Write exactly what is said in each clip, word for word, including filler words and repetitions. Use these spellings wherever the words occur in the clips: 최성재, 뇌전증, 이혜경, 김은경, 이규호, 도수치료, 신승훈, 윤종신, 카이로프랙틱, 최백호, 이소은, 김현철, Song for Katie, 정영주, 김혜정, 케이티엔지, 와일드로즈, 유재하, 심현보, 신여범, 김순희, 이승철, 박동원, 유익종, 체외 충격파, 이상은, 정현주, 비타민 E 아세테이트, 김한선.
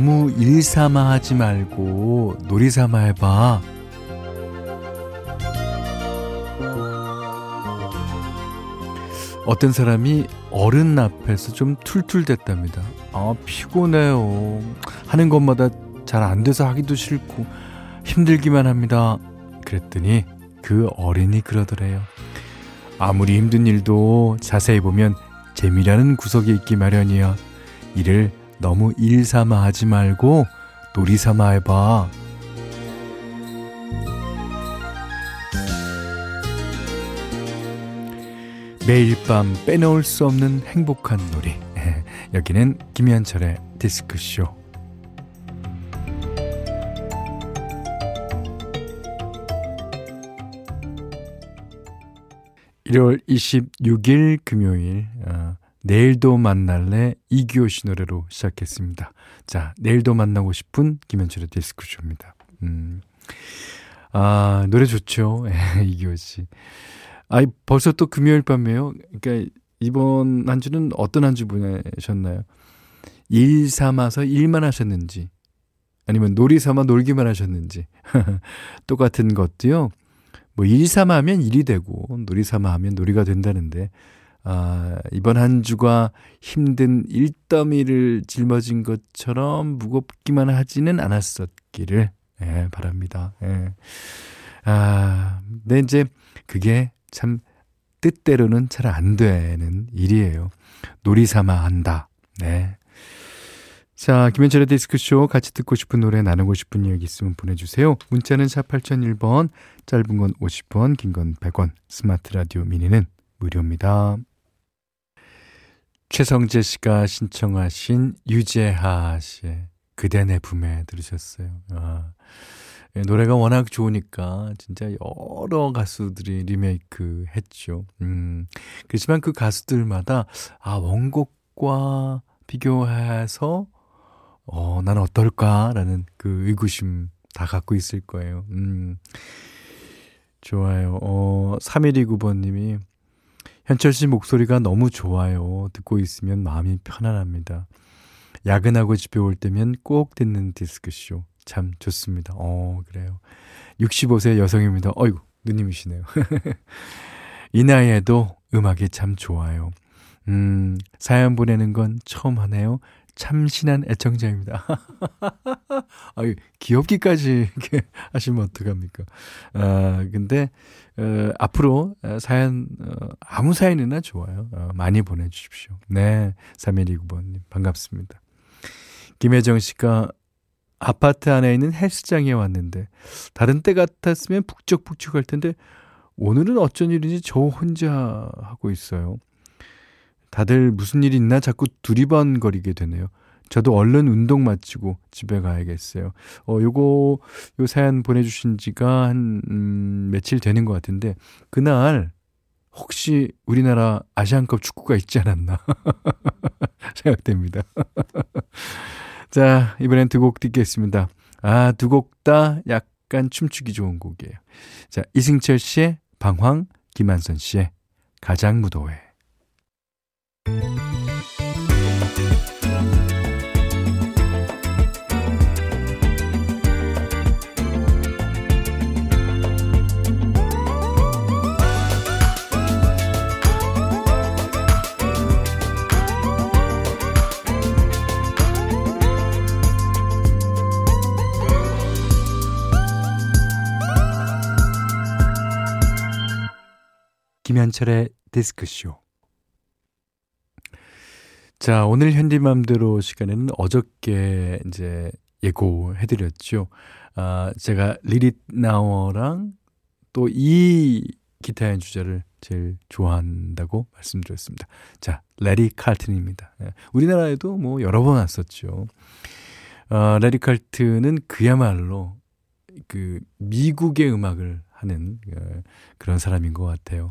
너무 일 삼아 하지 말고 놀이 삼아 해봐. 어떤 사람이 어른 앞에서 좀 툴툴댔답니다. 아, 피곤해요. 하는 것마다 잘 안 돼서 하기도 싫고 힘들기만 합니다. 그랬더니 그 어른이 그러더래요. 아무리 힘든 일도 자세히 보면 재미라는 구석이 있기 마련이야. 이를 너무 일 삼아 하지 말고 놀이 삼아 해봐. 매일 밤 빼놓을 수 없는 행복한 놀이. 여기는 김현철의 디스크쇼. 일월 이십육일 금요일, 어, 내일도 만날래 이규호 씨 노래로 시작했습니다. 자, 내일도 만나고 싶은 김현철의 디스크쇼입니다. 음. 아, 노래 좋죠. 이규호 씨. 아, 벌써 또 금요일 밤이에요. 그러니까 이번 한 주는 어떤 한 주 보내셨나요? 일 삼아서 일만 하셨는지, 아니면 놀이 삼아 놀기만 하셨는지. 똑같은 것도요. 뭐 일 삼아 하면 일이 되고 놀이 삼아 하면 놀이가 된다는데, 아, 이번 한 주가 힘든 일더미를 짊어진 것처럼 무겁기만 하지는 않았었기를 예, 바랍니다. 예. 아, 근데 이제 그게 참 뜻대로는 잘 안 되는 일이에요. 놀이 삼아 한다. 네. 자, 김현철의 디스크쇼 같이 듣고 싶은 노래, 나누고 싶은 이야기 있으면 보내주세요. 문자는 샵 팔공공일 번, 짧은 건 오십 원, 긴 건 백 원, 스마트 라디오 미니는 무료입니다. 최성재 씨가 신청하신 유재하 씨의 그대 내 품에 들으셨어요. 아. 노래가 워낙 좋으니까 진짜 여러 가수들이 리메이크 했죠. 음, 그렇지만 그 가수들마다 아, 원곡과 비교해서 어, 난 어떨까라는 그 의구심 다 갖고 있을 거예요. 음, 좋아요. 어, 삼일이구 번님이 현철 씨 목소리가 너무 좋아요. 듣고 있으면 마음이 편안합니다. 야근하고 집에 올 때면 꼭 듣는 디스크쇼. 참 좋습니다. 어, 그래요. 육십오 세 여성입니다. 어이구, 누님이시네요. 이 나이에도 음악이 참 좋아요. 음, 사연 보내는 건 처음 하네요. 참신한 애청자입니다. 아유, 귀엽기까지 이렇게 하시면 어떡합니까? 아, 근데, 어, 앞으로 사연, 어, 아무 사연이나 좋아요. 어, 많이 보내주십시오. 네. 삼일이구 번님, 반갑습니다. 김혜정 씨가 아파트 안에 있는 헬스장에 왔는데 다른 때 같았으면 북적북적 할 텐데 오늘은 어쩐 일인지 저 혼자 하고 있어요. 다들 무슨 일이 있나 자꾸 두리번거리게 되네요. 저도 얼른 운동 마치고 집에 가야겠어요. 어, 요거 요 사연 보내주신 지가 한 음, 며칠 되는 것 같은데 그날 혹시 우리나라 아시안컵 축구가 있지 않았나 생각됩니다. 자, 이번엔 두 곡 듣겠습니다. 아, 두 곡 다 약간 춤추기 좋은 곡이에요. 자, 이승철 씨의 방황, 김한선 씨의 가장 무도회. 김현철의 디스크쇼. 자, 오늘 현디맘대로 시간에는 어저께 이제 예고해드렸죠. 아, 제가 리릿 나워랑 또 이 기타 연주자를 제일 좋아한다고 말씀드렸습니다. 자, 레리 칼튼입니다. 우리나라에도 뭐 여러 번 왔었죠. 아, 레리 칼튼은 그야말로 그 미국의 음악을 하는 그런 사람인 것 같아요.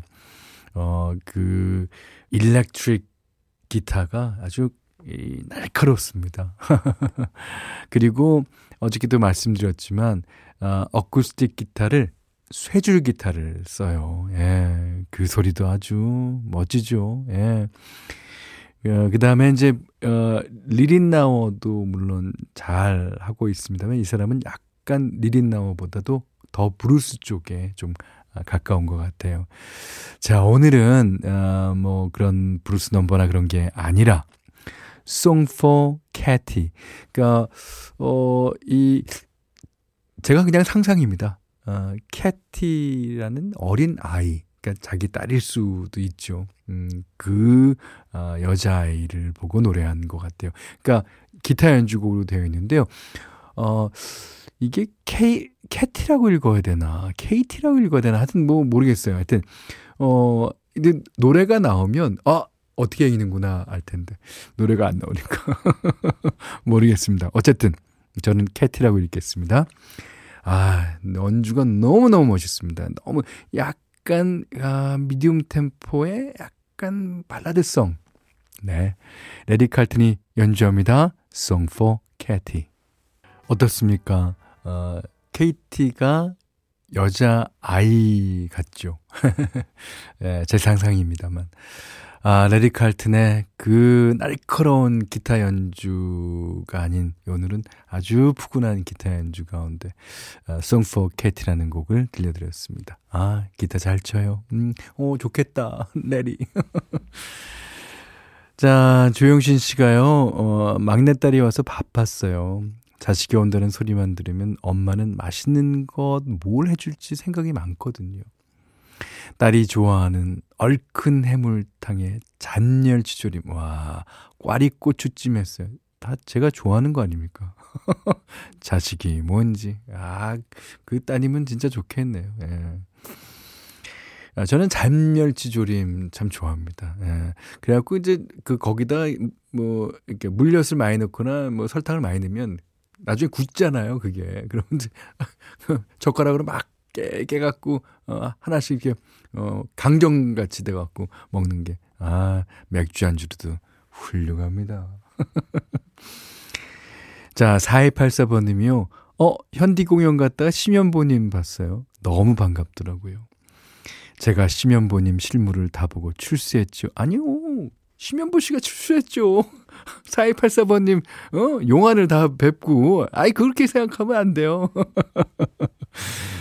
어, 그 일렉트릭 기타가 아주 이, 날카롭습니다. 그리고 어저께도 말씀드렸지만 어, 어쿠스틱 기타를 쇠줄 기타를 써요. 예, 그 소리도 아주 멋지죠. 예, 어, 그 다음에 이제 어, 리린나워도 물론 잘 하고 있습니다만 이 사람은 약간 리린나워보다도 더 브루스 쪽에 좀 가까운 것 같아요. 자, 오늘은 어, 뭐 그런 브루스 넘버나 그런 게 아니라 Song for Katie. 그러니까 어, 이 제가 그냥 상상입니다. 어, 캐티라는 어린 아이, 그러니까 자기 딸일 수도 있죠. 음, 그 어, 여자아이를 보고 노래한 것 같아요. 그러니까 기타 연주곡으로 되어 있는데요. 어, 이게 K, 캐티라고 읽어야 되나 케이티라고 읽어야 되나 하여튼 뭐 모르겠어요. 하여튼 어, 근데 노래가 나오면 아 어떻게 읽는구나 알 텐데 노래가 안 나오니까 모르겠습니다. 어쨌든 저는 캐티라고 읽겠습니다. 아, 연주가 너무너무 멋있습니다. 너무 약간 아, 미디움 템포의 약간 발라드성. 네, 레디 칼튼이 연주합니다. Song for Katie. 어떻습니까? 어, 케이티가 여자아이 같죠. 네, 제 상상입니다만. 아, 레디 칼튼의 그 날카로운 기타 연주가 아닌 오늘은 아주 푸근한 기타 연주 가운데 아, Song for Katie라는 곡을 들려드렸습니다. 아, 기타 잘 쳐요. 음, 오, 좋겠다. 레디. 자, 조영신 씨가요. 어, 막내딸이 와서 바빴어요. 자식이 온다는 소리만 들으면 엄마는 맛있는 것 뭘 해줄지 생각이 많거든요. 딸이 좋아하는 얼큰 해물탕에 잔열치조림, 와, 꽈리고추찜 했어요. 다 제가 좋아하는 거 아닙니까? 자식이 뭔지. 아, 그 따님은 진짜 좋겠네요. 예. 아, 저는 잔멸치조림 참 좋아합니다. 예. 그래갖고 이제 그 거기다 뭐 이렇게 물엿을 많이 넣거나 뭐 설탕을 많이 넣으면 나중에 굳잖아요, 그게. 그러면 이제 젓가락으로 막 깨, 깨갖고, 어, 하나씩 이렇게, 어, 강정같이 돼갖고 먹는 게, 아, 맥주 안주로도 훌륭합니다. 자, 사이팔사번님이요. 어, 현디 공연 갔다가 심현보님 봤어요. 너무 반갑더라고요. 제가 심현보님 실물을 다 보고 출세했죠. 아니요, 심현보 씨가 출세했죠. 사이팔사번님, 어, 용안을 다 뵙고, 아이, 그렇게 생각하면 안 돼요.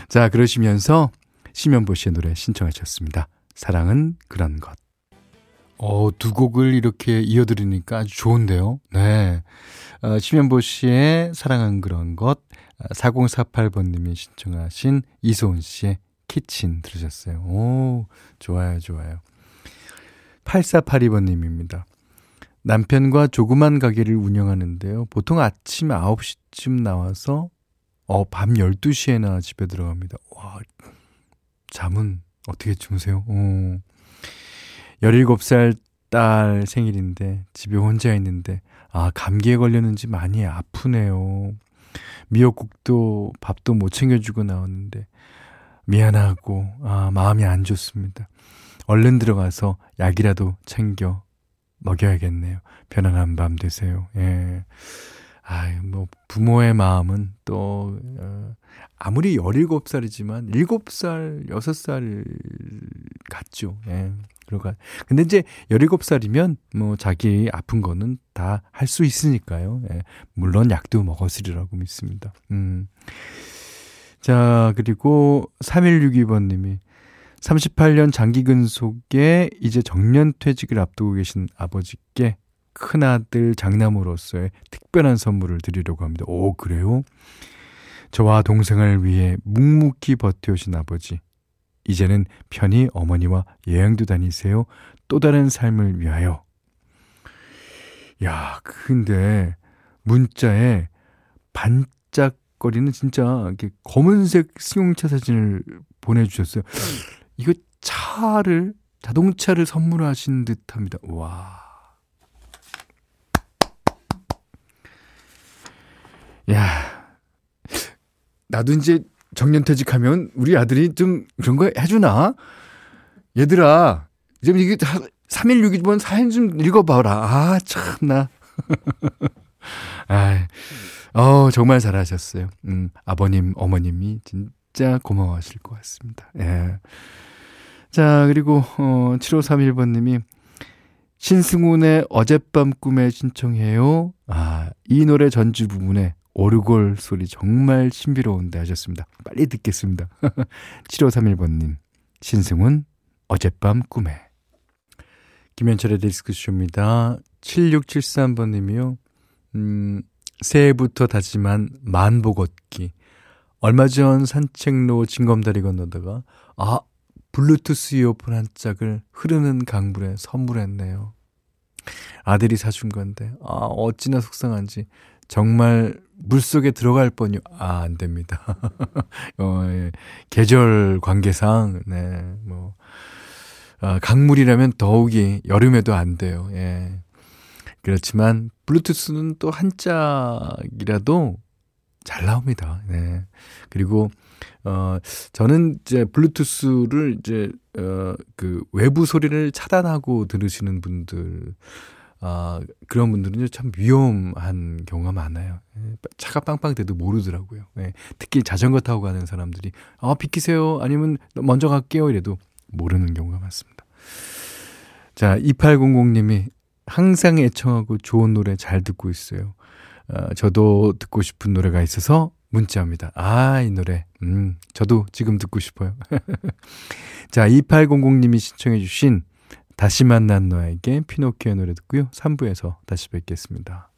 자, 그러시면서 심현보 씨의 노래 신청하셨습니다. 사랑은 그런 것. 어, 두 곡을 이렇게 이어드리니까 아주 좋은데요. 네. 어, 심현보 씨의 사랑은 그런 것, 사공사팔번님이 신청하신 이소은 씨의 키친 들으셨어요. 오, 좋아요, 좋아요. 팔사팔이번님입니다. 남편과 조그만 가게를 운영하는데요. 보통 아침 아홉 시쯤 나와서 어, 밤 열두 시에나 집에 들어갑니다. 와, 잠은 어떻게 주무세요? 어. 열일곱 살 딸 생일인데 집에 혼자 있는데 아, 감기에 걸렸는지 많이 아프네요. 미역국도 밥도 못 챙겨주고 나오는데 미안하고 아, 마음이 안 좋습니다. 얼른 들어가서 약이라도 챙겨 먹여야겠네요. 편안한 밤 되세요. 예. 아이, 뭐, 부모의 마음은 또, 어, 아무리 열일곱 살이지만, 일곱 살, 여섯 살 같죠. 예. 그러니까. 근데 이제 열일곱 살이면, 뭐, 자기 아픈 거는 다 할 수 있으니까요. 예. 물론 약도 먹었으리라고 믿습니다. 음. 자, 그리고 삼일육이번님이 삼십팔 년 장기 근속에 이제 정년 퇴직을 앞두고 계신 아버지께 큰아들 장남으로서의 특별한 선물을 드리려고 합니다. 오, 그래요? 저와 동생을 위해 묵묵히 버텨오신 아버지, 이제는 편히 어머니와 여행도 다니세요. 또 다른 삶을 위하여. 야, 근데 문자에 반짝거리는 진짜 이렇게 검은색 승용차 사진을 보내주셨어요. 이거 차를, 자동차를 선물하신 듯합니다. 와. 야, 나도 이제 정년퇴직하면 우리 아들이 좀 그런 거 해주나? 얘들아, 지금 이게 삼일육이번 사연 좀 읽어봐라. 아, 참나. 아, 어, 정말 잘하셨어요. 음, 아버님, 어머님이 진짜 고마워하실 것 같습니다. 예. 자, 그리고 어, 칠오삼일번님이 신승훈의 어젯밤 꿈에 신청해요. 아, 이 노래 전주 부분에 오르골 소리 정말 신비로운데 하셨습니다. 빨리 듣겠습니다. 칠오삼일 번님 신승훈 어젯밤 꿈에. 김현철의 디스크쇼입니다. 칠육칠삼 번님이요. 음, 새해부터 다짐한 만보 걷기. 얼마 전 산책로 진검다리 건너다가 아 블루투스 이어폰 한 짝을 흐르는 강물에 선물했네요. 아들이 사준 건데 아 어찌나 속상한지 정말 물속에 들어갈 뻔요. 아 안 됩니다. 어, 예. 계절 관계상 네 뭐 아, 강물이라면 더욱이 여름에도 안 돼요. 예. 그렇지만 블루투스는 또 한 짝이라도 잘 나옵니다. 네. 그리고 어 저는 이제 블루투스를 이제 어 그 외부 소리를 차단하고 들으시는 분들 아 그런 분들은요 참 위험한 경우가 많아요. 차가 빵빵 돼도 모르더라고요. 네. 특히 자전거 타고 가는 사람들이 아 비키세요 아니면 먼저 갈게요 이래도 모르는 경우가 많습니다. 자 이팔공공님이 항상 애청하고 좋은 노래 잘 듣고 있어요. 어, 저도 듣고 싶은 노래가 있어서 문자합니다. 아, 이 노래. 음, 저도 지금 듣고 싶어요. 자, 이팔공공님이 신청해 주신 다시 만난 너에게 피노키오의 노래 듣고요. 삼 부에서 다시 뵙겠습니다.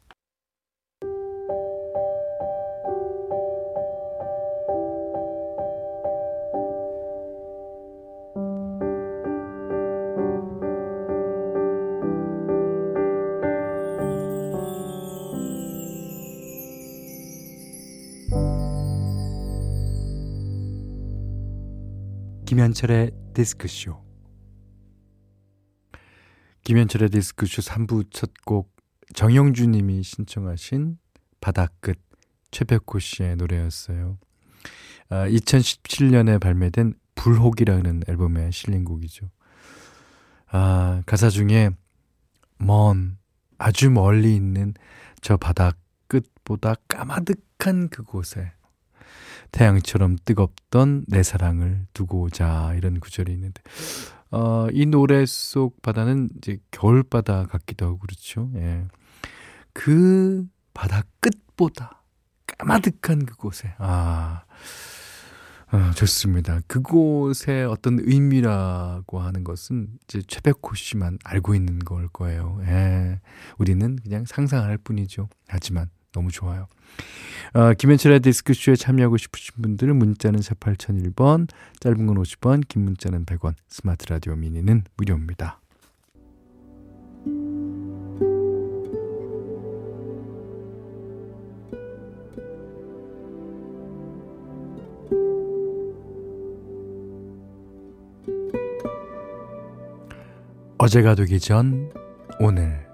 김현철의 디스크쇼. 김현철의 디스크쇼 삼 부 첫 곡 정영주님이 신청하신 바다끝 최백호씨의 노래였어요. 아, 이천십칠 년에 발매된 불혹이라는 앨범에 실린 곡이죠. 아, 가사 중에 먼 아주 멀리 있는 저 바다끝보다 까마득한 그곳에 태양처럼 뜨겁던 내 사랑을 두고 오자 이런 구절이 있는데 어, 이 노래 속 바다는 이제 겨울 바다 같기도 하고 그렇죠. 예. 그 바다 끝보다 까마득한 그곳에 아, 아 좋습니다. 그곳의 어떤 의미라고 하는 것은 이제 최백호 씨만 알고 있는 걸 거예요. 예. 우리는 그냥 상상할 뿐이죠. 하지만 너무 좋아요. 아, 김현철의 디스크쇼에 참여하고 싶으신 분들은 문자는 사팔공공일 번, 짧은 건 오십 원, 긴 문자는 백 원, 스마트 라디오 미니는 무료입니다. 어제가 되기 전 오늘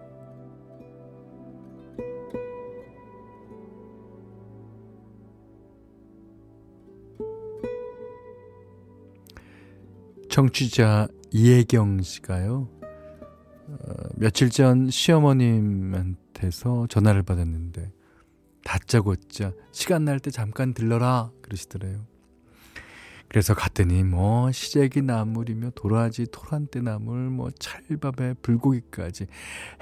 청취자 이혜경 씨가요. 어, 며칠 전 시어머님한테서 전화를 받았는데 다짜고짜 시간 날 때 잠깐 들러라 그러시더래요. 그래서 갔더니 뭐 시래기 나물이며 도라지 토란대 나물 뭐 찰밥에 불고기까지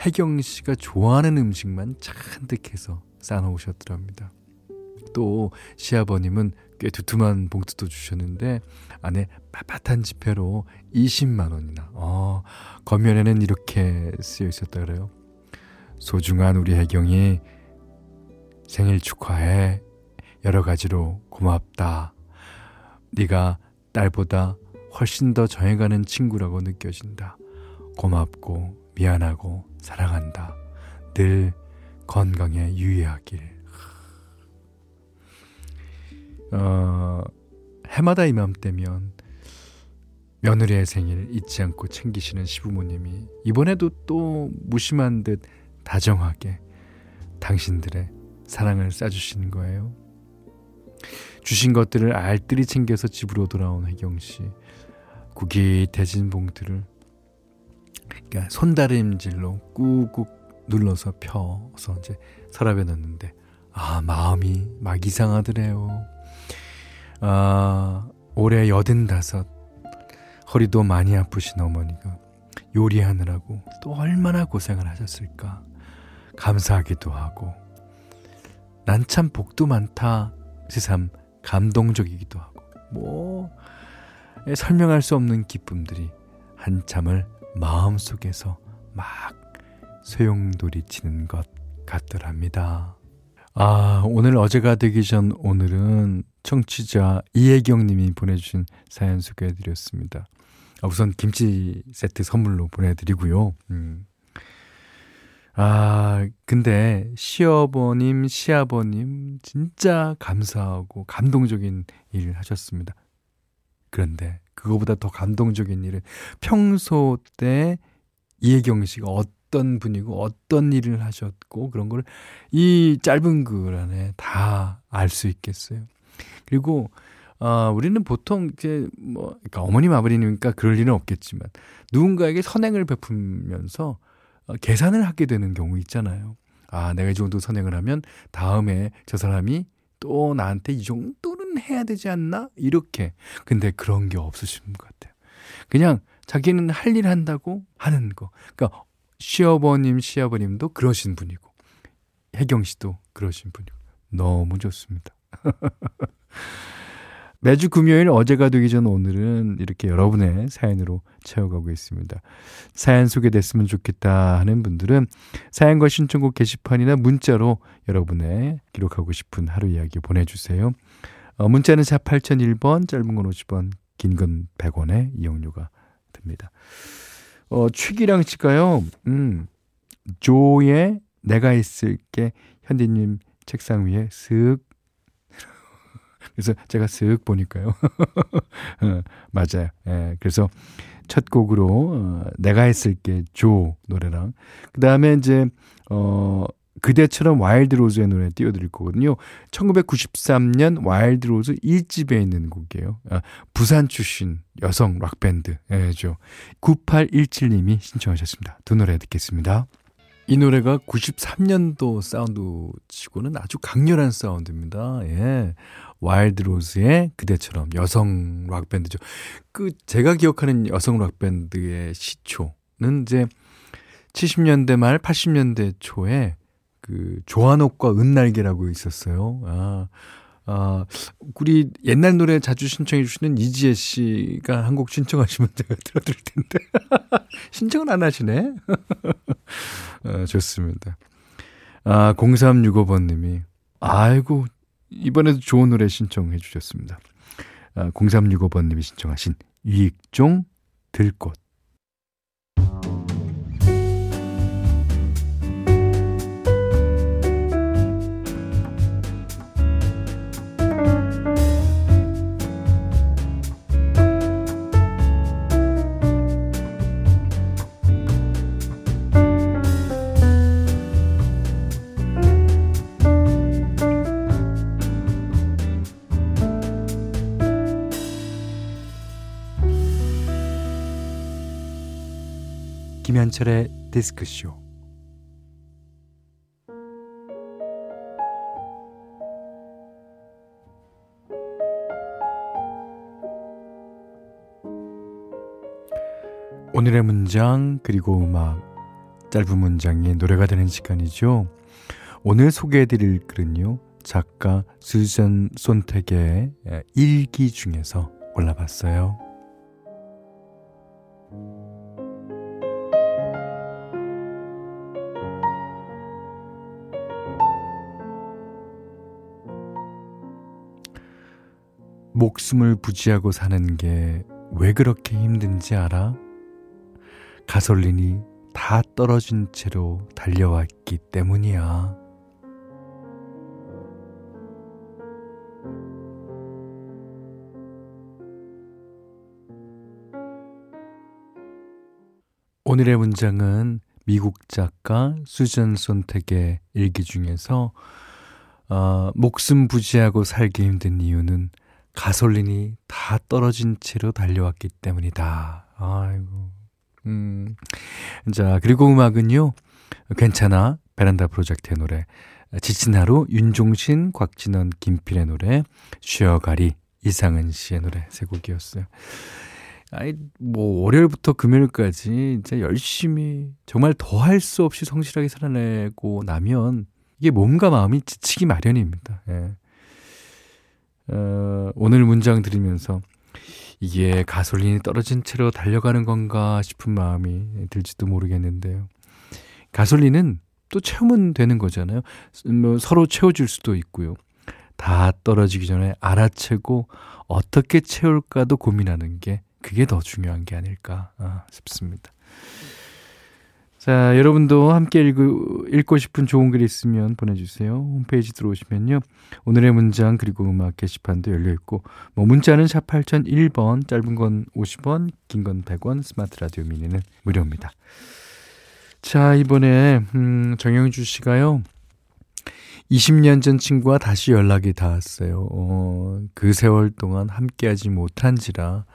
혜경 씨가 좋아하는 음식만 잔뜩해서 싸놓으셨더랍니다. 또 시아버님은 꽤 두툼한 봉투도 주셨는데 안에 빳빳한 지폐로 이십만 원이나 어, 겉면에는 이렇게 쓰여 있었다 그래요. 소중한 우리 혜경이 생일 축하해. 여러 가지로 고맙다. 네가 딸보다 훨씬 더 정해가는 친구라고 느껴진다. 고맙고 미안하고 사랑한다. 늘 건강에 유의하길. 어, 해마다 이맘때면 며느리의 생일 잊지 않고 챙기시는 시부모님이 이번에도 또 무심한 듯 다정하게 당신들의 사랑을 싸주시는 거예요. 주신 것들을 알뜰히 챙겨서 집으로 돌아온 혜경씨 구깃해진 봉투를 그러니까 손다림질로 꾹꾹 눌러서 펴서 이제 서랍에 넣는데 아 마음이 막 이상하더래요. 아, 올해 여든다섯 허리도 많이 아프신 어머니가 요리하느라고 또 얼마나 고생을 하셨을까. 감사하기도 하고 난 참 복도 많다. 새삼 감동적이기도 하고 뭐 설명할 수 없는 기쁨들이 한참을 마음속에서 막 소용돌이치는 것 같더랍니다. 아, 오늘 어제가 되기 전 오늘은 청취자 이혜경님이 보내주신 사연 소개해드렸습니다. 아, 우선 김치 세트 선물로 보내드리고요. 음. 아, 근데 시어버님, 시아버님 진짜 감사하고 감동적인 일을 하셨습니다. 그런데 그거보다 더 감동적인 일은 평소 때 이혜경 씨가 어떤 분이고 어떤 일을 하셨고 그런 걸 이 짧은 글 안에 다 알 수 있겠어요. 그리고 어, 우리는 보통 이제 뭐 그러니까 어머님 아버님이니까 그럴 일은 없겠지만 누군가에게 선행을 베풀면서 어, 계산을 하게 되는 경우 있잖아요. 아, 내가 이 정도 선행을 하면 다음에 저 사람이 또 나한테 이 정도는 해야 되지 않나? 이렇게. 근데 그런 게 없으신 것 같아요. 그냥 자기는 할 일 한다고 하는 거. 그러니까 시어버님, 시아버님도 그러신 분이고 혜경 씨도 그러신 분이고 너무 좋습니다. 매주 금요일 어제가 되기 전 오늘은 이렇게 여러분의 사연으로 채워가고 있습니다. 사연 소개됐으면 좋겠다 하는 분들은 사연과 신청곡 게시판이나 문자로 여러분의 기록하고 싶은 하루 이야기 보내주세요. 어, 문자는 사 팔공공일 번, 짧은 건 오십 원, 긴 건 백 원에 이용료가 듭니다. 어, 취기랑 씨가요. 음, 조의 내가 있을게 현디님 책상 위에 쓱. 그래서 제가 쓱 보니까요. 맞아요. 예, 그래서 첫 곡으로 어, 내가 했을게 조 노래랑 그 다음에 이제 어, 그대처럼 와일드로즈의 노래 띄워드릴 거거든요. 천구백구십삼 년 와일드로즈 일 집에 있는 곡이에요. 아, 부산 출신 여성 락밴드. 예, 죠. 구팔일칠 님이 신청하셨습니다. 두 노래 듣겠습니다. 이 노래가 구십삼 년도 사운드치고는 아주 강렬한 사운드입니다. 예. 와일드로즈의 그대처럼 여성 락밴드죠. 그 제가 기억하는 여성 락밴드의 시초는 이제 칠십 년대 말 팔십 년대 초에 그 조한옥과 은날개라고 있었어요. 아, 아, 우리 옛날 노래 자주 신청해 주시는 이지혜 씨가 한 곡 신청하시면 제가 들어드릴 텐데 신청은 안 하시네. 아, 좋습니다. 아, 공삼육오 번님이 아이고 이번에도 좋은 노래 신청해 주셨습니다. 아, 공삼육오 번님이 신청하신 유익종 들꽃. 김현철의 디스크쇼. 오늘의 문장 그리고 음악, 짧은 문장이 노래가 되는 시간이죠. 오늘 소개해드릴 글은요, 작가 수잔 손택의 일기 중에서 골라봤어요. 목숨을 부지하고 사는 게 왜 그렇게 힘든지 알아? 가솔린이 다 떨어진 채로 달려왔기 때문이야. 오늘의 문장은 미국 작가 수잔 손택의 일기 중에서 어, 목숨 부지하고 살기 힘든 이유는 가솔린이 다 떨어진 채로 달려왔기 때문이다. 아이고. 음. 자, 그리고 음악은요, 괜찮아 베란다 프로젝트의 노래, 지친 하루 윤종신, 곽진원, 김필의 노래, 쉬어가리 이상은 씨의 노래 세 곡이었어요. 아니 뭐 월요일부터 금요일까지 진짜 열심히 정말 더 할 수 없이 성실하게 살아내고 나면 이게 몸과 마음이 지치기 마련입니다. 예. 어, 오늘 문장 들으면서 이게 가솔린이 떨어진 채로 달려가는 건가 싶은 마음이 들지도 모르겠는데요. 가솔린은 또 채우면 되는 거잖아요. 뭐 서로 채워줄 수도 있고요. 다 떨어지기 전에 알아채고 어떻게 채울까도 고민하는 게 그게 더 중요한 게 아닐까 싶습니다. 자, 여러분도 함께 읽고, 읽고 싶은 좋은 글이 있으면 보내주세요. 홈페이지 들어오시면요. 오늘의 문장 그리고 음악 게시판도 열려있고 뭐 문자는 샵 팔공공일 번, 짧은 건 오십 원, 긴 건 백 원, 스마트 라디오 미니는 무료입니다. 자, 이번에 음, 정영주 씨가요. 이십 년 전 친구와 다시 연락이 닿았어요. 어, 그 세월 동안 함께하지 못한지라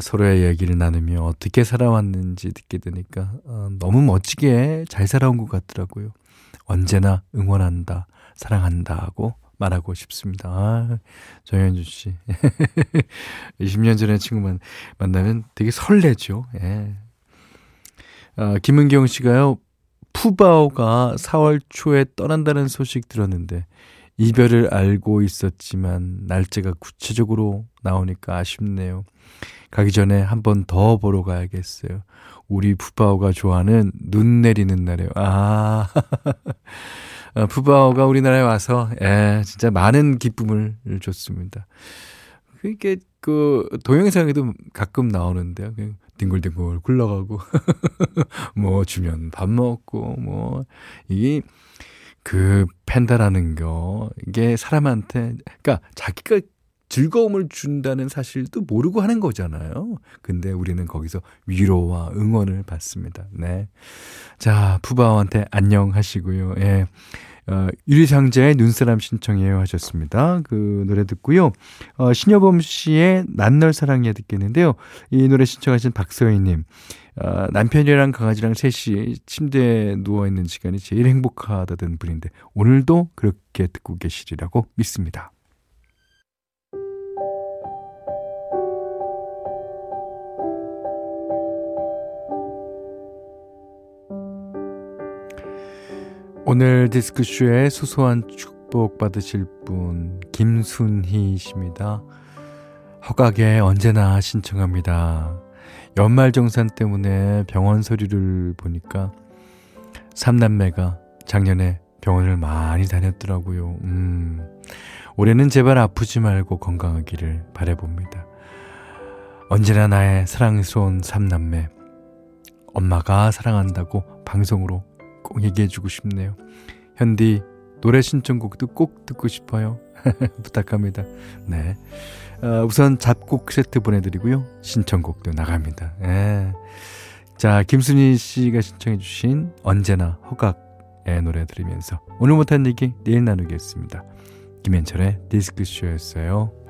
서로의 이야기를 나누며 어떻게 살아왔는지 듣게 되니까 어, 너무 멋지게 잘 살아온 것 같더라고요. 언제나 응원한다, 사랑한다 하고 말하고 싶습니다. 아, 정현주 씨. 이십 년 전에 친구만 만나면 되게 설레죠. 예. 어, 김은경 씨가요. 푸바오가 사월 초에 떠난다는 소식 들었는데 이별을 알고 있었지만 날짜가 구체적으로 나오니까 아쉽네요. 가기 전에 한 번 더 보러 가야겠어요. 우리 푸바오가 좋아하는 눈 내리는 날이에요. 아, 푸바오가 우리나라에 와서 예, 진짜 많은 기쁨을 줬습니다. 그게 그 동영상에도 가끔 나오는데요. 뒹굴뒹굴 굴러가고 뭐 주면 밥 먹고 뭐 이게 그 팬다라는 거 이게 사람한테 그러니까 자기가 즐거움을 준다는 사실도 모르고 하는 거잖아요. 근데 우리는 거기서 위로와 응원을 받습니다. 네, 자 푸바오한테 안녕하시고요. 예, 어, 유리상자의 눈사람 신청해요 하셨습니다. 그 노래 듣고요. 어, 신여범 씨의 난널 사랑해 듣겠는데요. 이 노래 신청하신 박서희님. 어, 남편이랑 강아지랑 셋이 침대에 누워있는 시간이 제일 행복하다던 분인데 오늘도 그렇게 듣고 계시리라고 믿습니다. 오늘 디스크쇼에 소소한 축복 받으실 분 김순희 씨입니다. 허각에 언제나 신청합니다. 연말정산 때문에 병원 서류를 보니까 삼남매가 작년에 병원을 많이 다녔더라고요. 음, 올해는 제발 아프지 말고 건강하기를 바라봅니다. 언제나 나의 사랑스러운 삼남매 엄마가 사랑한다고 방송으로 꼭 얘기해주고 싶네요. 현디 노래 신청곡도 꼭 듣고 싶어요. 부탁합니다. 네, 어, 우선 잡곡 세트 보내드리고요. 신청곡도 나갑니다. 예. 자, 김순희 씨가 신청해주신 언제나 허각의 노래 들으면서 오늘 못한 얘기 내일 나누겠습니다. 김현철의 디스크쇼였어요.